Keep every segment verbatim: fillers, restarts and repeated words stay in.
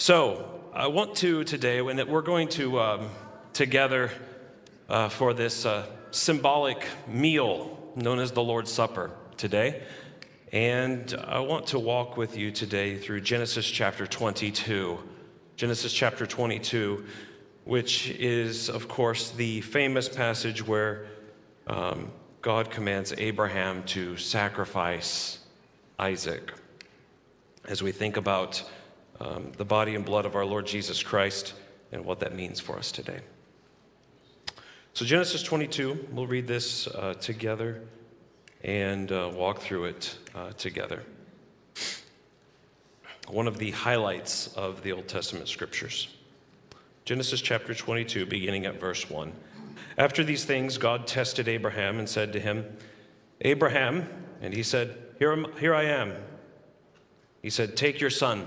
So I want to today, and that we're going to um, together uh, for this uh, symbolic meal known as the Lord's Supper today. And I want to walk with you today through Genesis chapter twenty-two. Genesis chapter twenty-two, which is, of course, the famous passage where um, God commands Abraham to sacrifice Isaac. As we think about um, the body and blood of our Lord Jesus Christ and what that means for us today. So Genesis twenty-two, we'll read this uh, together and uh, walk through it uh, together. One of the highlights of the Old Testament scriptures. Genesis chapter twenty-two, beginning at verse one. After these things, God tested Abraham and said to him, Abraham, and he said, here, am, here I am. He said, take your son,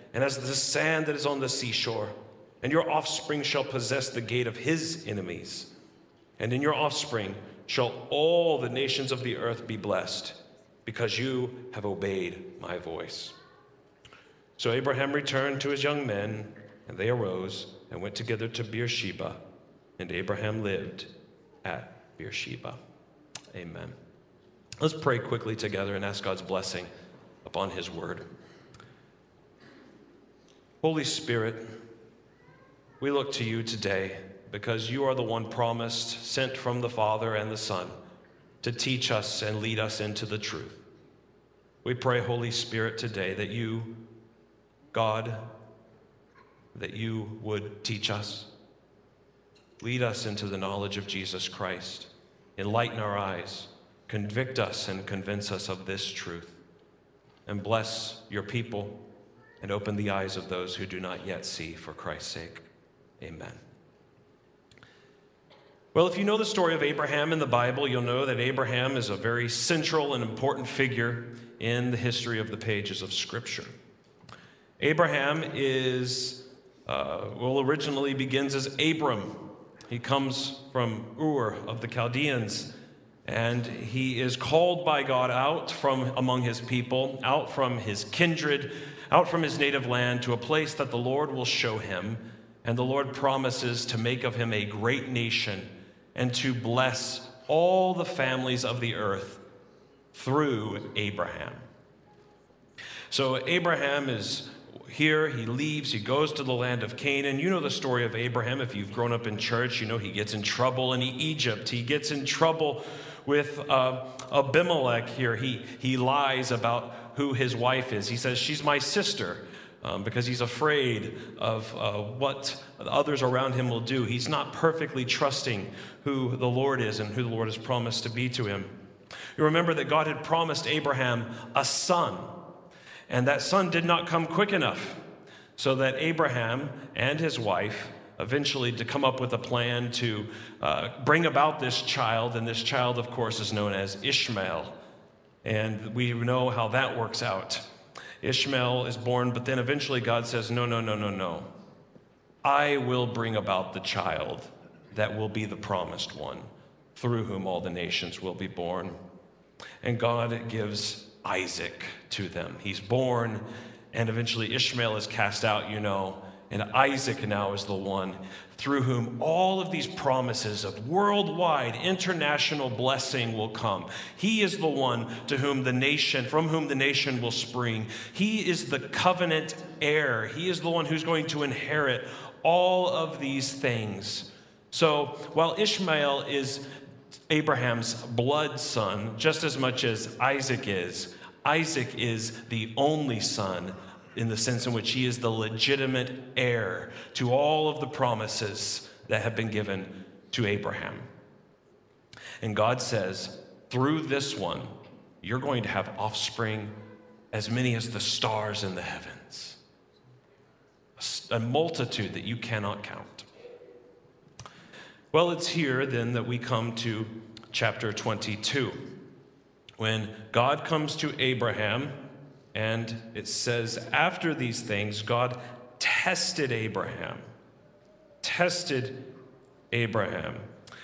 and as the sand that is on the seashore. And your offspring shall possess the gate of his enemies. And in your offspring shall all the nations of the earth be blessed, because you have obeyed my voice. So Abraham returned to his young men, and they arose and went together to Beersheba, and Abraham lived at Beersheba. Amen. Let's pray quickly together and ask God's blessing upon his word. Holy Spirit, we look to you today because you are the one promised, sent from the Father and the Son, to teach us and lead us into the truth. We pray, Holy Spirit, today that you, God, that you would teach us, lead us into the knowledge of Jesus Christ, enlighten our eyes, convict us and convince us of this truth, and bless your people and open the eyes of those who do not yet see for Christ's sake. Amen. Well, if you know the story of Abraham in the Bible, you'll know that Abraham is a very central and important figure in the history of the pages of Scripture. Abraham is, uh, well, originally begins as Abram. He comes from Ur of the Chaldeans, and he is called by God out from among his people, out from his kindred, out from his native land to a place that the Lord will show him. And the Lord promises to make of him a great nation and to bless all the families of the earth through Abraham. So Abraham is here, he leaves, he goes to the land of Canaan. You know the story of Abraham. If you've grown up in church, you know he gets in trouble in Egypt. He gets in trouble with uh, Abimelech here. He, he lies about who his wife is. He says, she's my sister. Um, because he's afraid of uh, what the others around him will do. He's not perfectly trusting who the Lord is and who the Lord has promised to be to him. You remember that God had promised Abraham a son, and that son did not come quick enough, so that Abraham and his wife eventually to come up with a plan to uh, bring about this child, and this child, of course, is known as Ishmael, and we know how that works out. Ishmael is born, but then eventually God says, no, no, no, no, no. I will bring about the child that will be the promised one, through whom all the nations will be born. And God gives Isaac to them. He's born, and eventually Ishmael is cast out, you know, and Isaac now is the one through whom all of these promises of worldwide international blessing will come. He is the one to whom the nation, from whom the nation will spring. He is the covenant heir. He is the one who's going to inherit all of these things. So while Ishmael is Abraham's blood son, just as much as Isaac is, Isaac is the only son, in the sense in which he is the legitimate heir to all of the promises that have been given to Abraham. And God says, through this one, you're going to have offspring as many as the stars in the heavens, a multitude that you cannot count. Well, it's here then that we come to chapter twenty-two, when God comes to Abraham. And it says, after these things, God tested Abraham. Tested Abraham.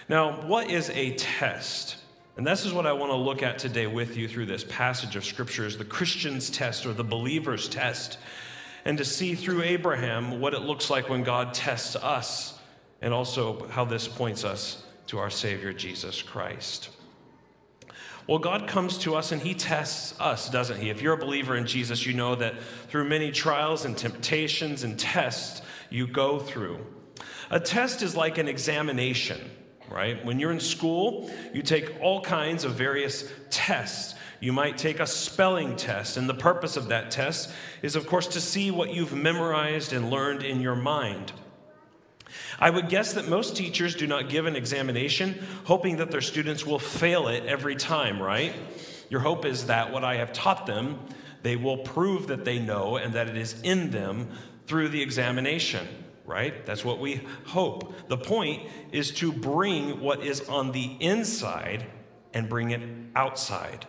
Now, what is a test? And this is what I want to look at today with you through this passage of Scripture, is the Christian's test or the believer's test, and to see through Abraham what it looks like when God tests us, and also how this points us to our Savior, Jesus Christ. Well, God comes to us and he tests us, doesn't he? If you're a believer in Jesus, you know that through many trials and temptations and tests you go through. A test is like an examination, right? When you're in school, you take all kinds of various tests. You might take a spelling test, and the purpose of that test is, of course, to see what you've memorized and learned in your mind. I would guess that most teachers do not give an examination hoping that their students will fail it every time, right? Your hope is that what I have taught them, they will prove that they know and that it is in them through the examination, right? That's what we hope. The point is to bring what is on the inside and bring it outside,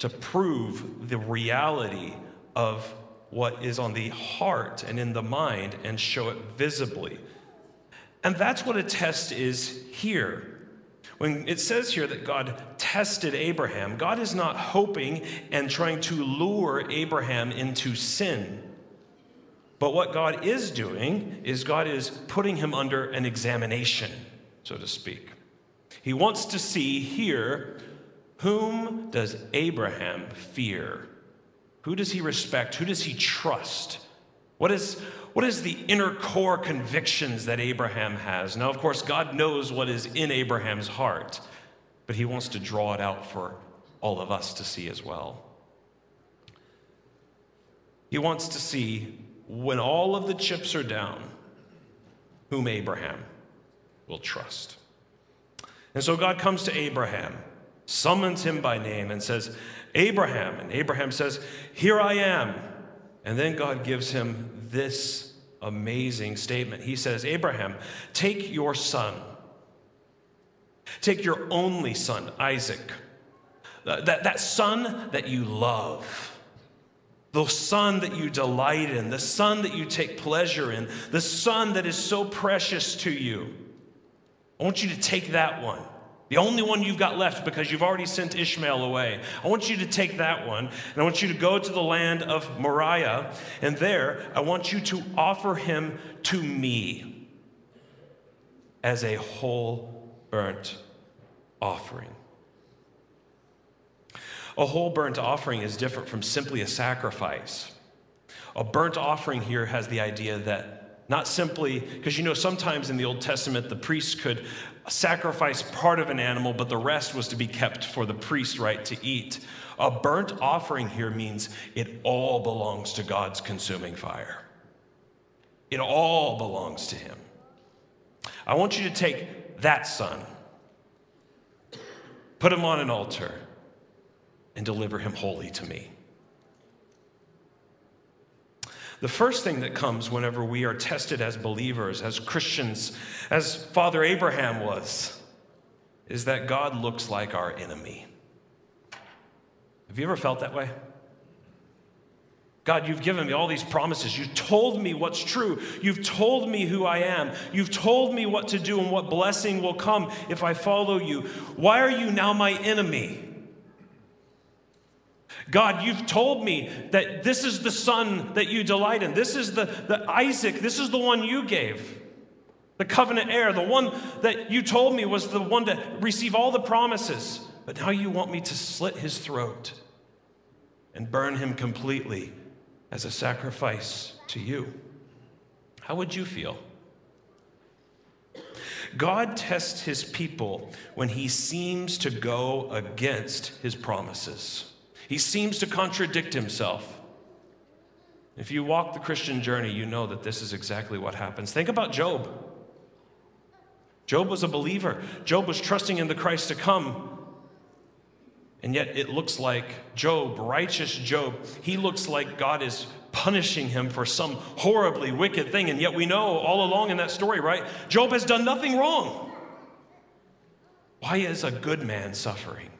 to prove the reality of what is on the heart and in the mind and show it visibly. And that's what a test is here. When it says here that God tested Abraham, God is not hoping and trying to lure Abraham into sin. But what God is doing is God is putting him under an examination, so to speak. He wants to see here, whom does Abraham fear? Who does he respect? Who does he trust? What is What is the inner core convictions that Abraham has? Now, of course, God knows what is in Abraham's heart, but he wants to draw it out for all of us to see as well. He wants to see, when all of the chips are down, whom Abraham will trust. And so God comes to Abraham, summons him by name, and says, Abraham. And Abraham says, here I am. And then God gives him this amazing statement. He says, Abraham, take your son. Take your only son, Isaac. That, that son that you love. The son that you delight in. The son that you take pleasure in. The son that is so precious to you. I want you to take that one. The only one you've got left, because you've already sent Ishmael away. I want you to take that one, and I want you to go to the land of Moriah, and there I want you to offer him to me as a whole burnt offering. A whole burnt offering is different from simply a sacrifice. A burnt offering here has the idea that not simply, because you know sometimes in the Old Testament the priest could sacrifice part of an animal, but the rest was to be kept for the priest, right, to eat. A burnt offering here means it all belongs to God's consuming fire. It all belongs to him. I want you to take that son, put him on an altar, and deliver him wholly to me. The first thing that comes whenever we are tested as believers, as Christians, as Father Abraham was, is that God looks like our enemy. Have you ever felt that way? God, you've given me all these promises. You've told me what's true. You've told me who I am. You've told me what to do and what blessing will come if I follow you. Why are you now my enemy? God, you've told me that this is the son that you delight in. This is the, the Isaac. This is the one you gave, the covenant heir, the one that you told me was the one to receive all the promises. But now you want me to slit his throat and burn him completely as a sacrifice to you. How would you feel? God tests his people when he seems to go against his promises. He seems to contradict himself. If you walk the Christian journey, you know that this is exactly what happens. Think about Job. Job was a believer. Job was trusting in the Christ to come. And yet it looks like Job, righteous Job, he looks like God is punishing him for some horribly wicked thing. And yet we know all along in that story, right? Job has done nothing wrong. Why is a good man suffering?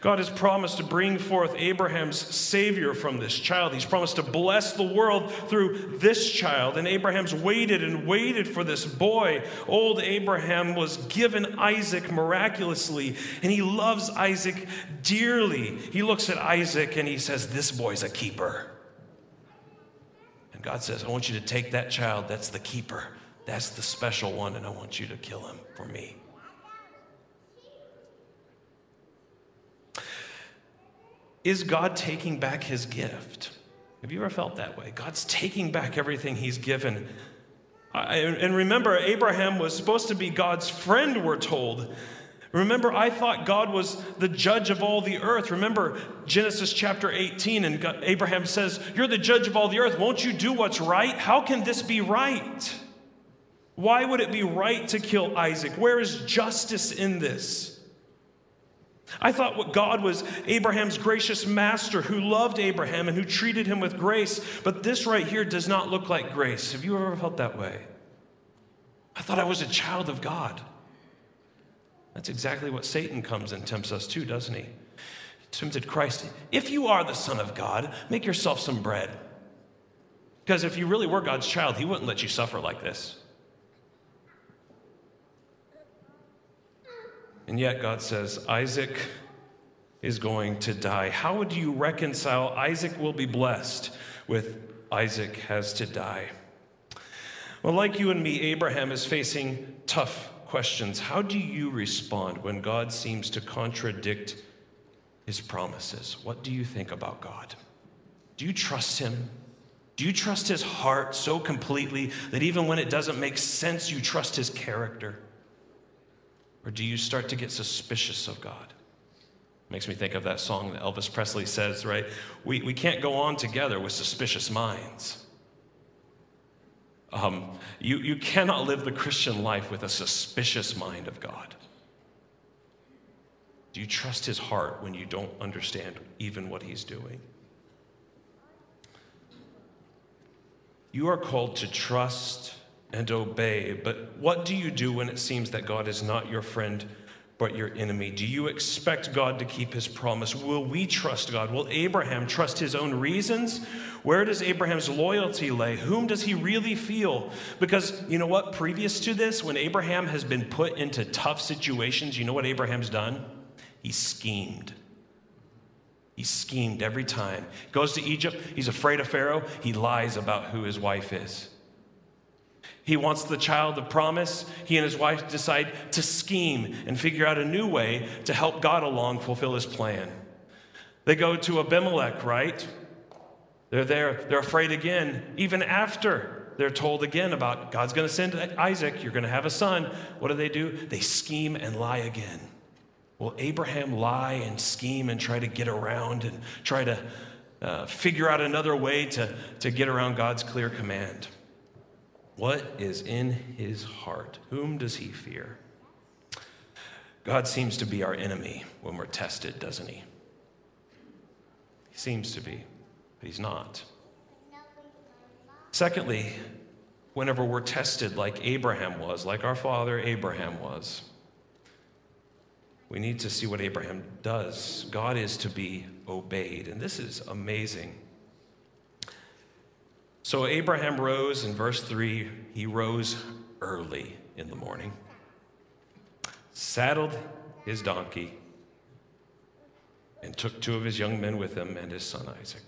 God has promised to bring forth Abraham's Savior from this child. He's promised to bless the world through this child. And Abraham's waited and waited for this boy. Old Abraham was given Isaac miraculously, and he loves Isaac dearly. He looks at Isaac and he says, this boy's a keeper. And God says, I want you to take that child. That's the keeper. That's the special one, and I want you to kill him for me. Is God taking back his gift? Have you ever felt that way? God's taking back everything he's given. I, and remember, Abraham was supposed to be God's friend, we're told. Remember, I thought God was the judge of all the earth. Remember Genesis chapter eighteen, and God, Abraham says, you're the judge of all the earth. Won't you do what's right? How can this be right? Why would it be right to kill Isaac? Where is justice in this? I thought what God was Abraham's gracious master who loved Abraham and who treated him with grace. But this right here does not look like grace. Have you ever felt that way? I thought I was a child of God. That's exactly what Satan comes and tempts us to, doesn't he? He tempted Christ. If you are the Son of God, make yourself some bread. Because if you really were God's child, he wouldn't let you suffer like this. And yet God says, Isaac is going to die. How would you reconcile Isaac will be blessed with Isaac has to die? Well, like you and me, Abraham is facing tough questions. How do you respond when God seems to contradict his promises? What do you think about God? Do you trust him? Do you trust his heart so completely that even when it doesn't make sense, you trust his character? Or do you start to get suspicious of God? Makes me think of that song that Elvis Presley says, right? We we can't go on together with suspicious minds. Um, you, you cannot live the Christian life with a suspicious mind of God. Do you trust his heart when you don't understand even what he's doing? You are called to trust and obey, but what do you do when it seems that God is not your friend, but your enemy? Do you expect God to keep his promise? Will we trust God? Will Abraham trust his own reasons? Where does Abraham's loyalty lay? Whom does he really feel? Because you know what? Previous to this, when Abraham has been put into tough situations, you know what Abraham's done? He schemed. He schemed every time. Goes to Egypt. He's afraid of Pharaoh. He lies about who his wife is. He wants the child of promise. He and his wife decide to scheme and figure out a new way to help God along fulfill his plan. They go to Abimelech, right? They're there. They're afraid again, even after they're told again about God's going to send Isaac. You're going to have a son. What do they do? They scheme and lie again. Will Abraham lie and scheme and try to get around and try to uh, figure out another way to, to get around God's clear command? What is in his heart? Whom does he fear? God seems to be our enemy when we're tested, doesn't he? He seems to be, but he's not. Secondly, whenever we're tested like Abraham was, like our father Abraham was, we need to see what Abraham does. God is to be obeyed, and this is amazing. So Abraham rose, in verse three, he rose early in the morning, saddled his donkey, and took two of his young men with him and his son Isaac.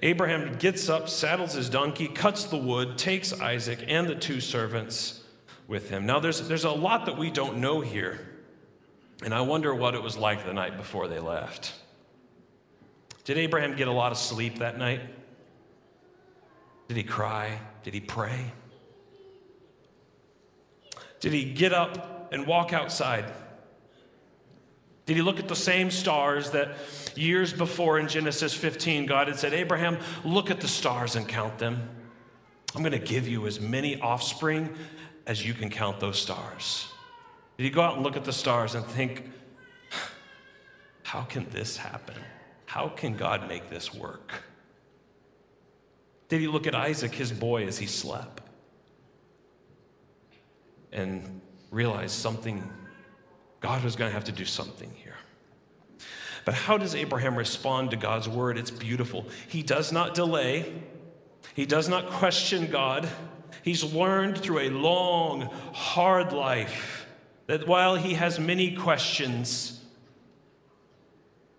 Abraham gets up, saddles his donkey, cuts the wood, takes Isaac and the two servants with him. Now there's, there's a lot that we don't know here, and I wonder what it was like the night before they left. Did Abraham get a lot of sleep that night? Did he cry? Did he pray? Did he get up and walk outside? Did he look at the same stars that years before in Genesis fifteen, God had said, Abraham, look at the stars and count them. I'm going to give you as many offspring as you can count those stars. Did he go out and look at the stars and think, how can this happen? How can God make this work? Did he look at Isaac, his boy, as he slept and realize something, God was going to have to do something here? But how does Abraham respond to God's word? It's beautiful. He does not delay. He does not question God. He's learned through a long, hard life that while he has many questions,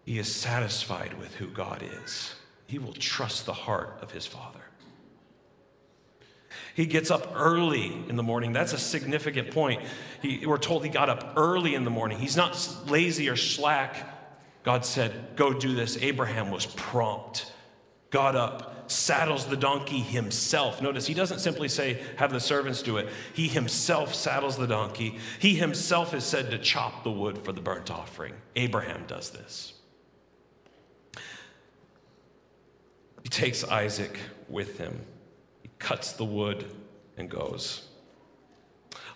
he is satisfied with who God is. He will trust the heart of his father. He gets up early in the morning. That's a significant point. He, we're told he got up early in the morning. He's not lazy or slack. God said, go do this. Abraham was prompt, got up, saddles the donkey himself. Notice he doesn't simply say, have the servants do it. He himself saddles the donkey. He himself is said to chop the wood for the burnt offering. Abraham does this. He takes Isaac with him. Cuts the wood and goes.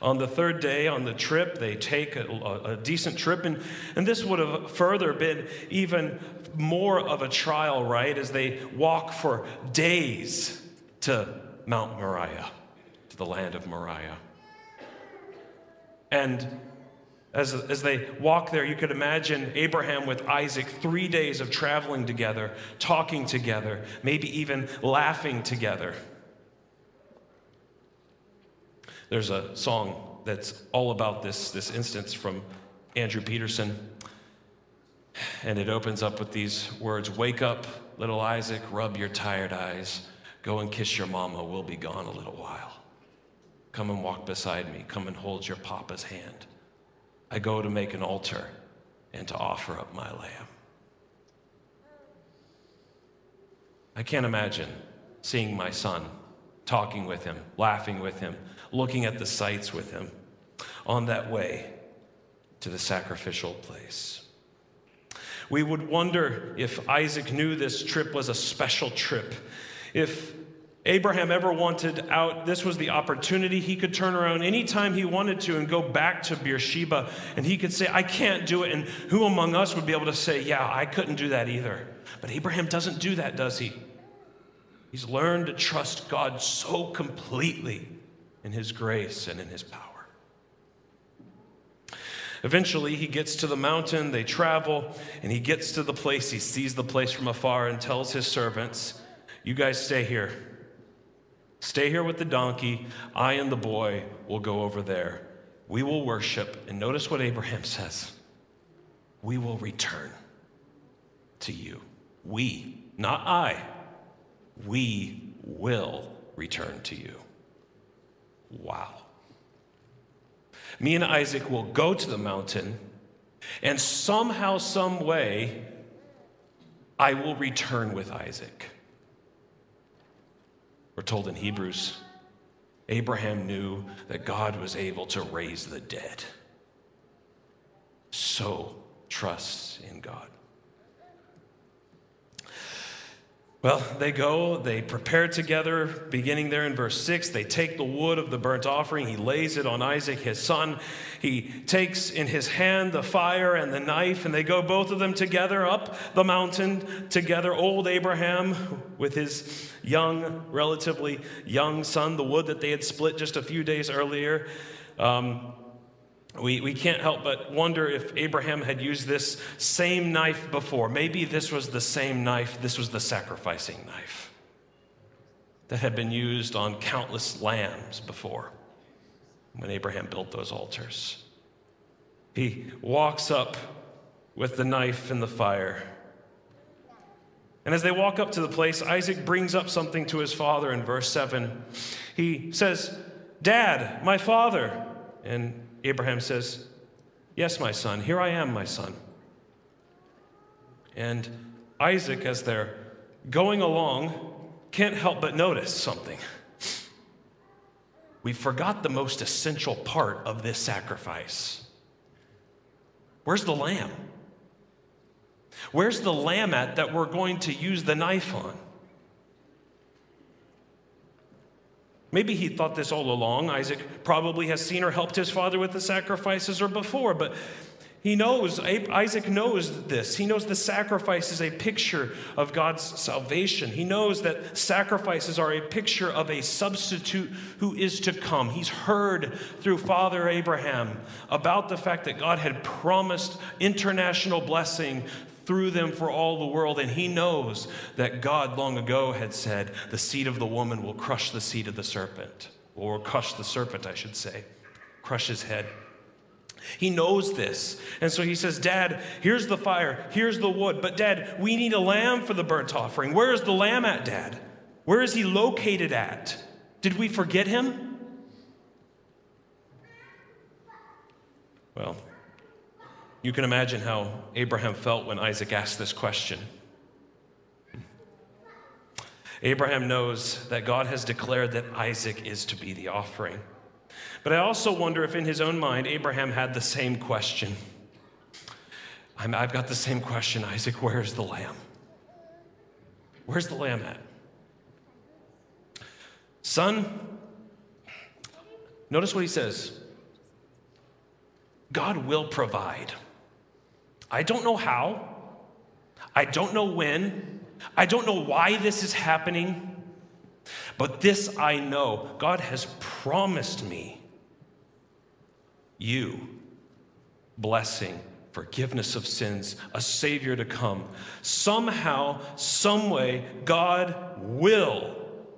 On the third day on the trip, they take a, a decent trip, and, and this would have further been even more of a trial, right, as they walk for days to Mount Moriah, to the land of Moriah. And as, as they walk there, you could imagine Abraham with Isaac, three days of traveling together, talking together, maybe even laughing together. There's a song that's all about this, this instance from Andrew Peterson. And it opens up with these words, wake up, little Isaac, rub your tired eyes. Go and kiss your mama, we'll be gone a little while. Come and walk beside me, come and hold your papa's hand. I go to make an altar and to offer up my lamb. I can't imagine seeing my son, talking with him, laughing with him, looking at the sights with him on that way to the sacrificial place. We would wonder if Isaac knew this trip was a special trip. If Abraham ever wanted out, this was the opportunity. He could turn around anytime he wanted to and go back to Beersheba, and he could say, I can't do it. And who among us would be able to say, yeah, I couldn't do that either? But Abraham doesn't do that, does he? He's learned to trust God so completely in his grace and in his power. Eventually, he gets to the mountain, they travel, and he gets to the place. He sees the place from afar and tells his servants, you guys stay here. Stay here with the donkey. I and the boy will go over there. We will worship. And notice what Abraham says. We will return to you. We, not I. We will return to you. Wow. Me and Isaac will go to the mountain, and somehow, some way, I will return with Isaac. We're told in Hebrews, Abraham knew that God was able to raise the dead. So trusts in God. Well, they go, they prepare together, beginning there in verse six. They take the wood of the burnt offering. He lays it on Isaac, his son. He takes in his hand the fire and the knife, and they go, both of them together, up the mountain together. Old Abraham with his young, relatively young son, the wood that they had split just a few days earlier. Um, We we can't help but wonder if Abraham had used this same knife before. Maybe this was the same knife. This was the sacrificing knife that had been used on countless lambs before when Abraham built those altars. He walks up with the knife and the fire. And as they walk up to the place, Isaac brings up something to his father in verse seven. He says, "Dad, my father." And Abraham says, "Yes, my son, here I am, my son." And Isaac, as they're going along, can't help but notice something. We forgot the most essential part of this sacrifice. Where's the lamb? Where's the lamb at that we're going to use the knife on? Maybe he thought this all along. Isaac probably has seen or helped his father with the sacrifices or before, but he knows, Isaac knows this. He knows the sacrifice is a picture of God's salvation. He knows that sacrifices are a picture of a substitute who is to come. He's heard through Father Abraham about the fact that God had promised international blessing through them for all the world, and he knows that God long ago had said, the seed of the woman will crush the seed of the serpent, or crush the serpent, I should say, crush his head. He knows this, and so he says, "Dad, here's the fire, here's the wood, but Dad, we need a lamb for the burnt offering. Where is the lamb at, Dad? Where is he located at? Did we forget him?" Well, you can imagine how Abraham felt when Isaac asked this question. Abraham knows that God has declared that Isaac is to be the offering. But I also wonder if in his own mind, Abraham had the same question. I'm, I've got the same question, Isaac, where's the lamb? Where's the lamb at? Son, notice what he says. God will provide. I don't know how, I don't know when, I don't know why this is happening, but this I know, God has promised me you, blessing, forgiveness of sins, a Savior to come. Somehow, someway, God will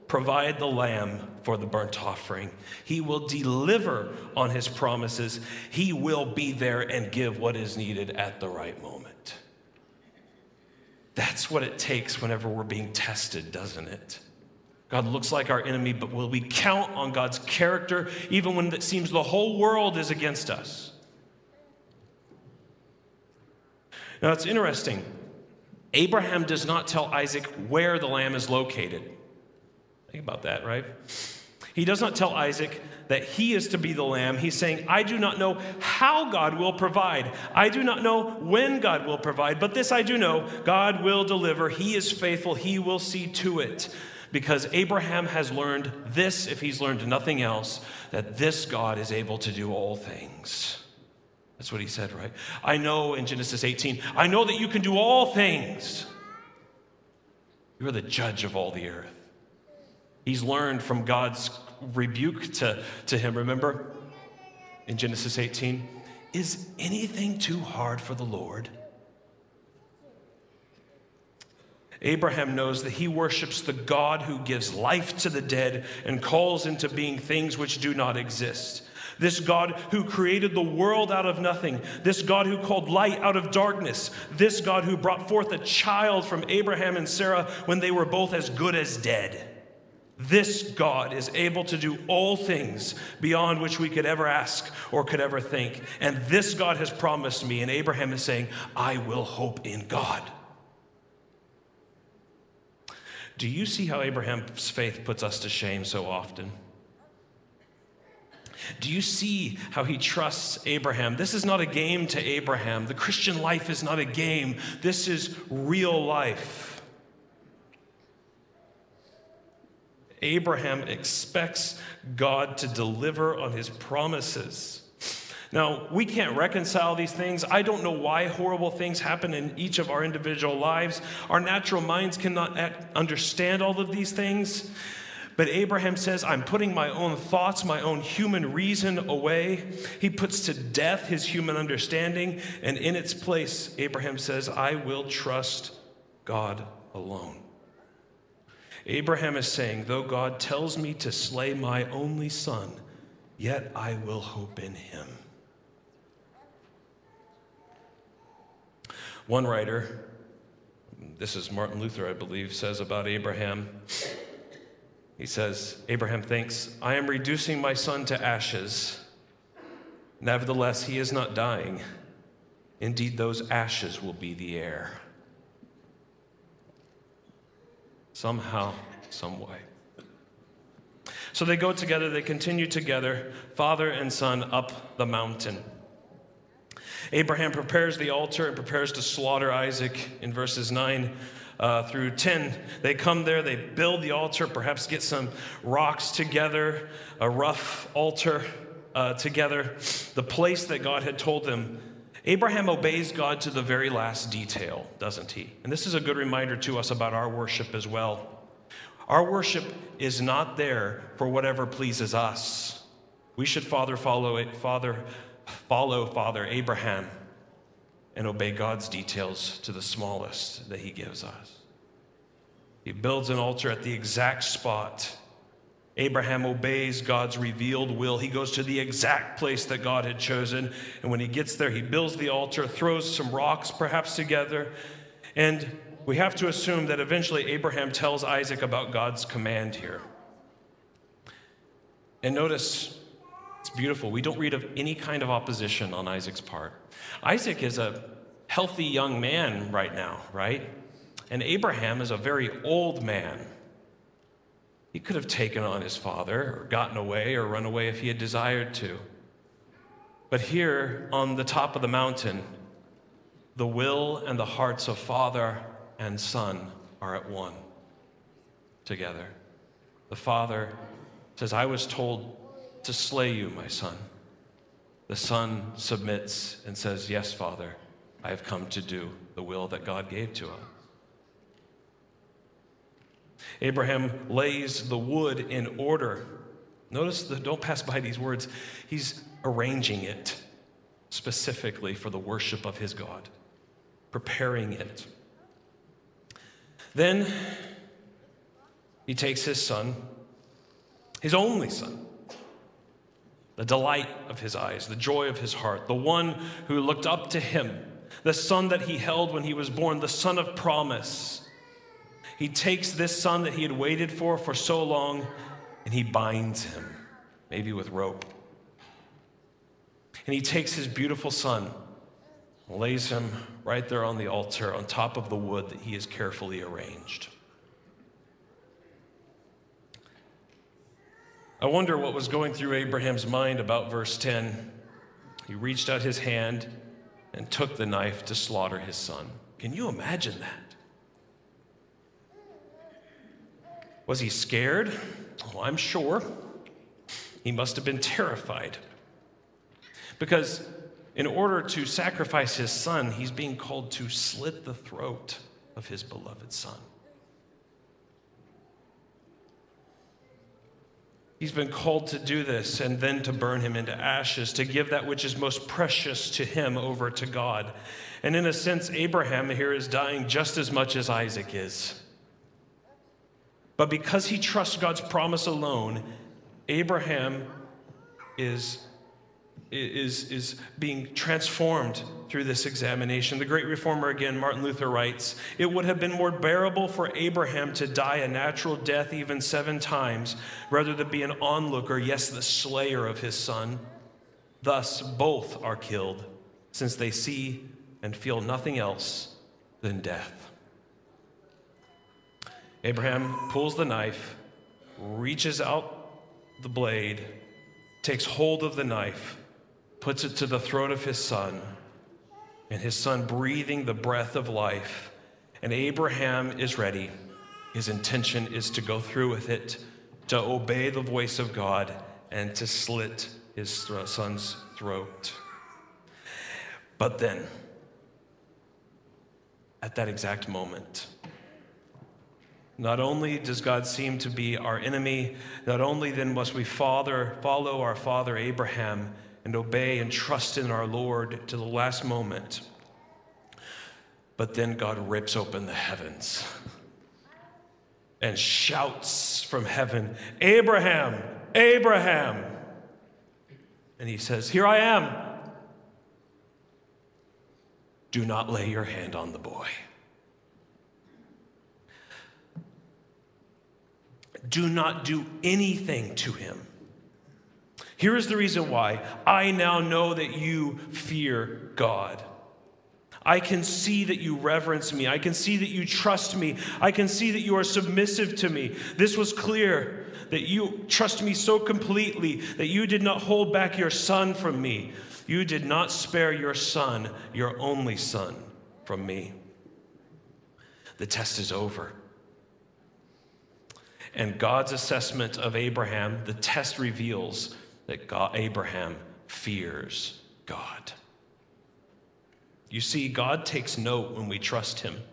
provide the lamb for the burnt offering. He will deliver on his promises. He will be there and give what is needed at the right moment. That's what it takes whenever we're being tested, doesn't it? God looks like our enemy, but will we count on God's character even when it seems the whole world is against us? Now, it's interesting. Abraham does not tell Isaac where the lamb is located. Think about that, right? He does not tell Isaac that he is to be the lamb. He's saying, I do not know how God will provide. I do not know when God will provide, but this I do know, God will deliver. He is faithful. He will see to it. Because Abraham has learned this, if he's learned nothing else, that this God is able to do all things. That's what he said, right? I know in Genesis eighteen, I know that you can do all things. You are the judge of all the earth. He's learned from God's rebuke to, to him. Remember in Genesis eighteen, is anything too hard for the Lord? Abraham knows that he worships the God who gives life to the dead and calls into being things which do not exist. This God who created the world out of nothing. This God who called light out of darkness. This God who brought forth a child from Abraham and Sarah when they were both as good as dead. This God is able to do all things beyond which we could ever ask or could ever think. And this God has promised me. And Abraham is saying, I will hope in God. Do you see how Abraham's faith puts us to shame so often? Do you see how he trusts Abraham? This is not a game to Abraham. The Christian life is not a game. This is real life. Abraham expects God to deliver on his promises. Now, we can't reconcile these things. I don't know why horrible things happen in each of our individual lives. Our natural minds cannot understand all of these things. But Abraham says, I'm putting my own thoughts, my own human reason away. He puts to death his human understanding. And in its place, Abraham says, I will trust God alone. Abraham is saying, though God tells me to slay my only son, yet I will hope in him. One writer, this is Martin Luther, I believe, says about Abraham, he says, Abraham thinks, I am reducing my son to ashes. Nevertheless, he is not dying. Indeed, those ashes will be the heir. Somehow, some way. So they go together, they continue together, father and son, up the mountain. Abraham prepares the altar and prepares to slaughter Isaac in verses nine uh, through ten. They come there, they build the altar, perhaps get some rocks together, a rough altar uh, together, the place that God had told them. Abraham obeys God to the very last detail, doesn't he? And this is a good reminder to us about our worship as well. Our worship is not there for whatever pleases us. We should father follow it, father follow Father Abraham and obey God's details to the smallest that he gives us. He builds an altar at the exact spot. Abraham obeys God's revealed will. He goes to the exact place that God had chosen. And when he gets there, he builds the altar, throws some rocks perhaps together. And we have to assume that eventually Abraham tells Isaac about God's command here. And notice, it's beautiful. We don't read of any kind of opposition on Isaac's part. Isaac is a healthy young man right now, right? And Abraham is a very old man. He could have taken on his father or gotten away or run away if he had desired to. But here on the top of the mountain, the will and the hearts of father and son are at one together. The father says, I was told to slay you, my son. The son submits and says, yes, Father, I have come to do the will that God gave to us. Abraham lays the wood in order. Notice, the, don't pass by these words. He's arranging it specifically for the worship of his God, preparing it. Then he takes his son, his only son, the delight of his eyes, the joy of his heart, the one who looked up to him, the son that he held when he was born, the son of promise. He takes this son that he had waited for for so long, and he binds him, maybe with rope. And he takes his beautiful son, lays him right there on the altar on top of the wood that he has carefully arranged. I wonder what was going through Abraham's mind about verse ten. He reached out his hand and took the knife to slaughter his son. Can you imagine that? Was he scared? Well, I'm sure. He must have been terrified. Because in order to sacrifice his son, he's being called to slit the throat of his beloved son. He's been called to do this and then to burn him into ashes, to give that which is most precious to him over to God. And in a sense, Abraham here is dying just as much as Isaac is. But because he trusts God's promise alone, Abraham is is, is being transformed through this examination. The great reformer, again, Martin Luther, writes, "It would have been more bearable for Abraham to die a natural death even seven times, rather than be an onlooker, yes, the slayer of his son. Thus, both are killed, since they see and feel nothing else than death." Abraham pulls the knife, reaches out the blade, takes hold of the knife, puts it to the throat of his son, and his son breathing the breath of life. And Abraham is ready. His intention is to go through with it, to obey the voice of God, and to slit his th- son's throat. But then, at that exact moment, not only does God seem to be our enemy, not only then must we father, follow our father Abraham and obey and trust in our Lord to the last moment, but then God rips open the heavens and shouts from heaven, "Abraham, Abraham!" And he says, "Here I am. Do not lay your hand on the boy." Do not do anything to him. Here is the reason why. I now know that you fear God. I can see that you reverence me. I can see that you trust me. I can see that you are submissive to me. This was clear, that you trust me so completely that you did not hold back your son from me. You did not spare your son, your only son, from me. The test is over. And God's assessment of Abraham, the test reveals that God, Abraham fears God. You see, God takes note when we trust him.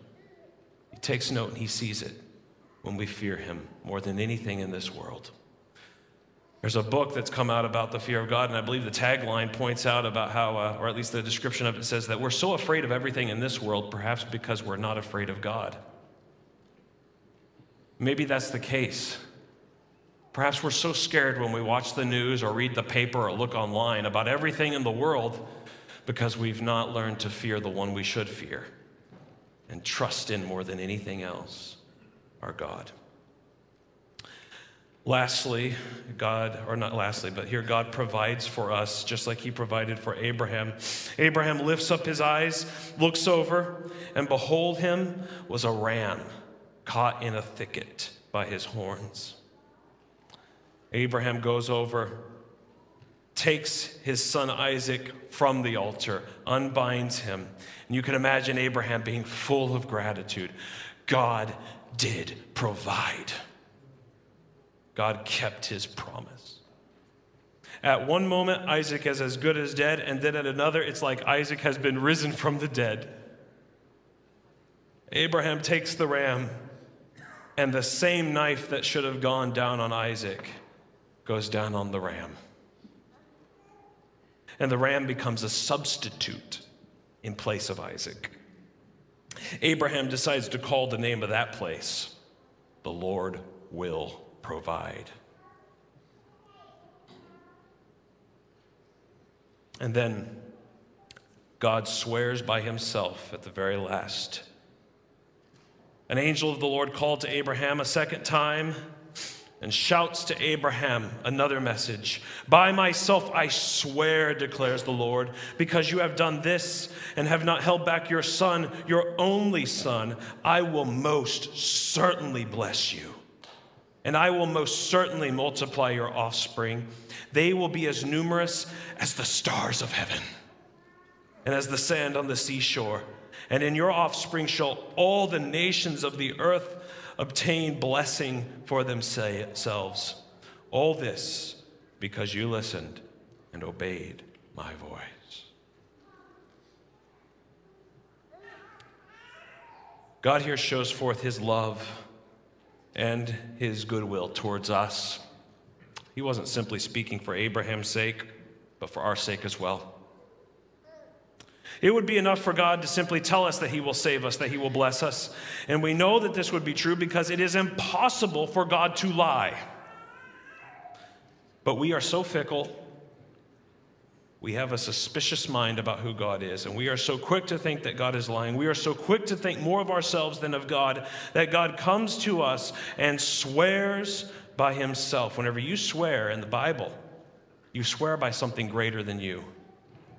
He takes note and he sees it when we fear him more than anything in this world. There's a book that's come out about the fear of God, and I believe the tagline points out about how, uh, or at least the description of it says that we're so afraid of everything in this world, perhaps because we're not afraid of God. Maybe that's the case. Perhaps we're so scared when we watch the news or read the paper or look online about everything in the world because we've not learned to fear the one we should fear and trust in more than anything else, our God. Lastly, God, or not lastly, but here God provides for us just like he provided for Abraham. Abraham lifts up his eyes, looks over, and behold, him was a ram caught in a thicket by his horns. Abraham goes over, takes his son Isaac from the altar, unbinds him. And you can imagine Abraham being full of gratitude. God did provide. God kept his promise. At one moment, Isaac is as good as dead, and then at another, it's like Isaac has been risen from the dead. Abraham takes the ram, and the same knife that should have gone down on Isaac goes down on the ram. And the ram becomes a substitute in place of Isaac. Abraham decides to call the name of that place, "The Lord Will Provide." And then God swears by himself at the very last. An angel of the Lord called to Abraham a second time and shouts to Abraham another message. "By myself I swear, declares the Lord, because you have done this and have not held back your son, your only son, I will most certainly bless you. And I will most certainly multiply your offspring. They will be as numerous as the stars of heaven and as the sand on the seashore. And in your offspring shall all the nations of the earth obtain blessing for themselves. All this because you listened and obeyed my voice." God here shows forth his love and his goodwill towards us. He wasn't simply speaking for Abraham's sake, but for our sake as well. It would be enough for God to simply tell us that he will save us, that he will bless us. And we know that this would be true because it is impossible for God to lie. But we are so fickle, We have a suspicious mind about who God is, and we are so quick to think that God is lying. We are so quick to think more of ourselves than of God, that God comes to us and swears by himself. Whenever you swear in the Bible, you swear by something greater than you,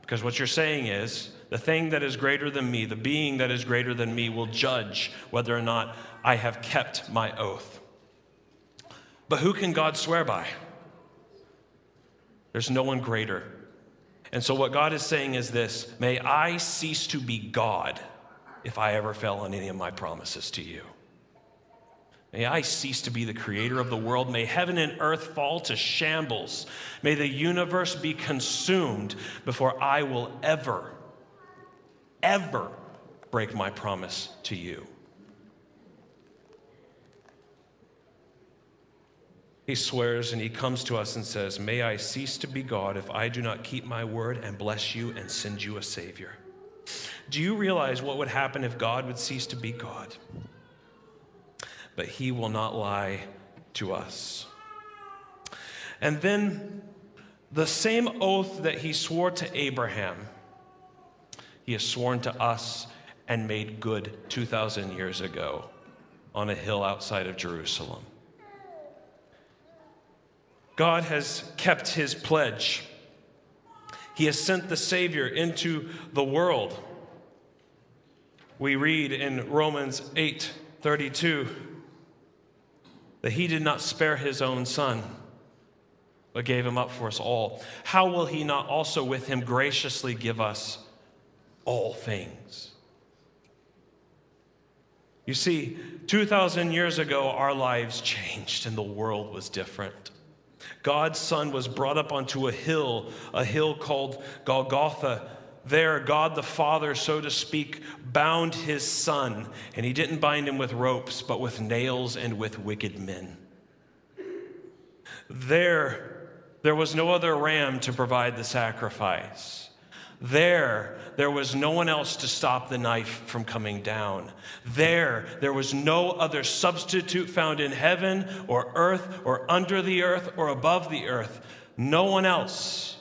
because what you're saying is, the thing that is greater than me, the being that is greater than me, will judge whether or not I have kept my oath. But who can God swear by? There's no one greater. And so what God is saying is this: may I cease to be God if I ever fail on any of my promises to you. May I cease to be the creator of the world. May heaven and earth fall to shambles. May the universe be consumed before I will ever, ever break my promise to you. He swears and he comes to us and says, may I cease to be God if I do not keep my word and bless you and send you a savior. Do you realize what would happen if God would cease to be God? But he will not lie to us. And then the same oath that he swore to Abraham, he has sworn to us and made good two thousand years ago on a hill outside of Jerusalem. God has kept his pledge. He has sent the Savior into the world. We read in Romans eight thirty-two that he did not spare his own son, but gave him up for us all. How will he not also with him graciously give us all things? You see, two thousand years ago, our lives changed and the world was different. God's son was brought up onto a hill, a hill called Golgotha. There, God the Father, so to speak, bound his son, and he didn't bind him with ropes, but with nails and with wicked men. There, there was no other ram to provide the sacrifice. There, there was no one else to stop the knife from coming down. There, there was no other substitute found in heaven or earth or under the earth or above the earth. No one else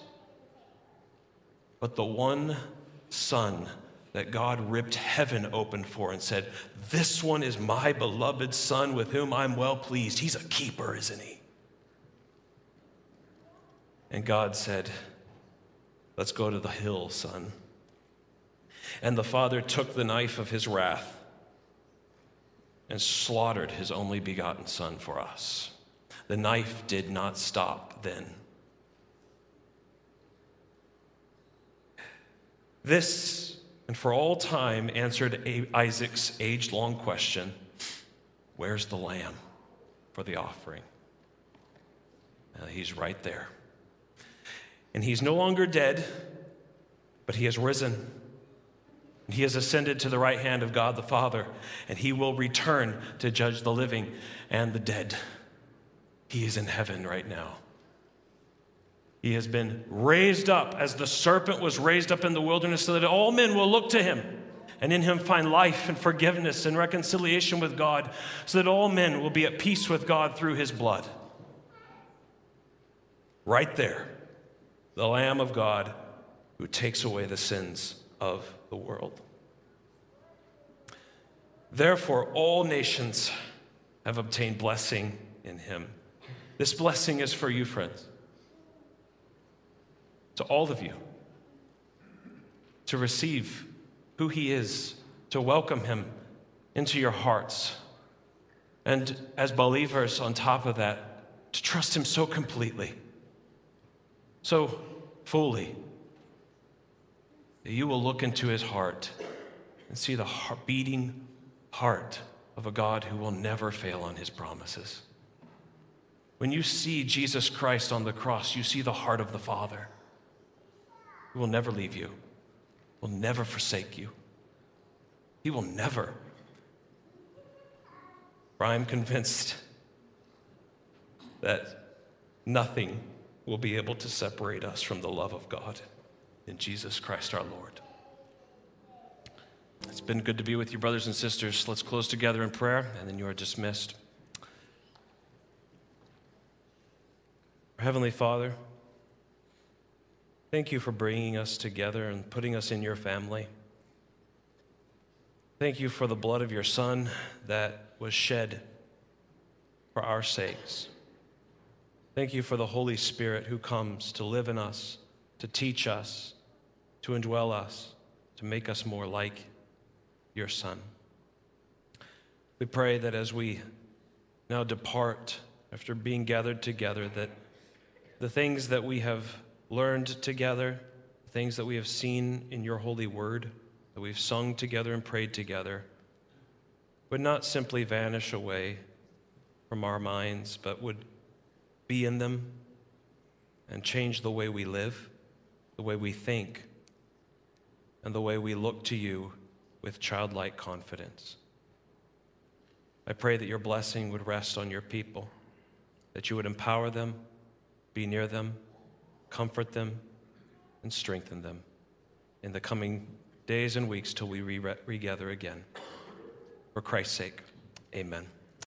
but the one son that God ripped heaven open for and said, this one is my beloved son with whom I'm well pleased. He's a keeper, isn't he? And God said, let's go to the hill, son. And the father took the knife of his wrath and slaughtered his only begotten son for us. The knife did not stop then. This, and for all time, answered Isaac's age-long question, where's the lamb for the offering? Now, he's right there. And he's no longer dead, but he has risen. And he has ascended to the right hand of God the Father, and he will return to judge the living and the dead. He is in heaven right now. He has been raised up as the serpent was raised up in the wilderness, so that all men will look to him and in him find life and forgiveness and reconciliation with God, so that all men will be at peace with God through his blood. Right there, the Lamb of God who takes away the sins of the world. Therefore, all nations have obtained blessing in him. This blessing is for you, friends, to all of you, to receive who he is, to welcome him into your hearts, and as believers on top of that, to trust him so completely, so fully, that you will look into his heart and see the heart, beating heart of a God who will never fail on his promises. When you see Jesus Christ on the cross, you see the heart of the Father, who will never leave you, will never forsake you. He will never. For I am convinced that nothing will be able to separate us from the love of God in Jesus Christ our Lord. It's been good to be with you, brothers and sisters. Let's close together in prayer, and then you are dismissed. Our Heavenly Father, Thank you for bringing us together and putting us in your family. Thank you for the blood of your Son that was shed for our sakes. Thank you for the Holy Spirit who comes to live in us, to teach us, to indwell us, to make us more like your Son. We pray that as we now depart after being gathered together, that the things that we have learned together, the things that we have seen in your holy word, that we've sung together and prayed together, would not simply vanish away from our minds, but would be in them and change the way we live, the way we think, and the way we look to you with childlike confidence. I pray that your blessing would rest on your people, that you would empower them, be near them, comfort them, and strengthen them in the coming days and weeks till we re- regather again. For Christ's sake, amen.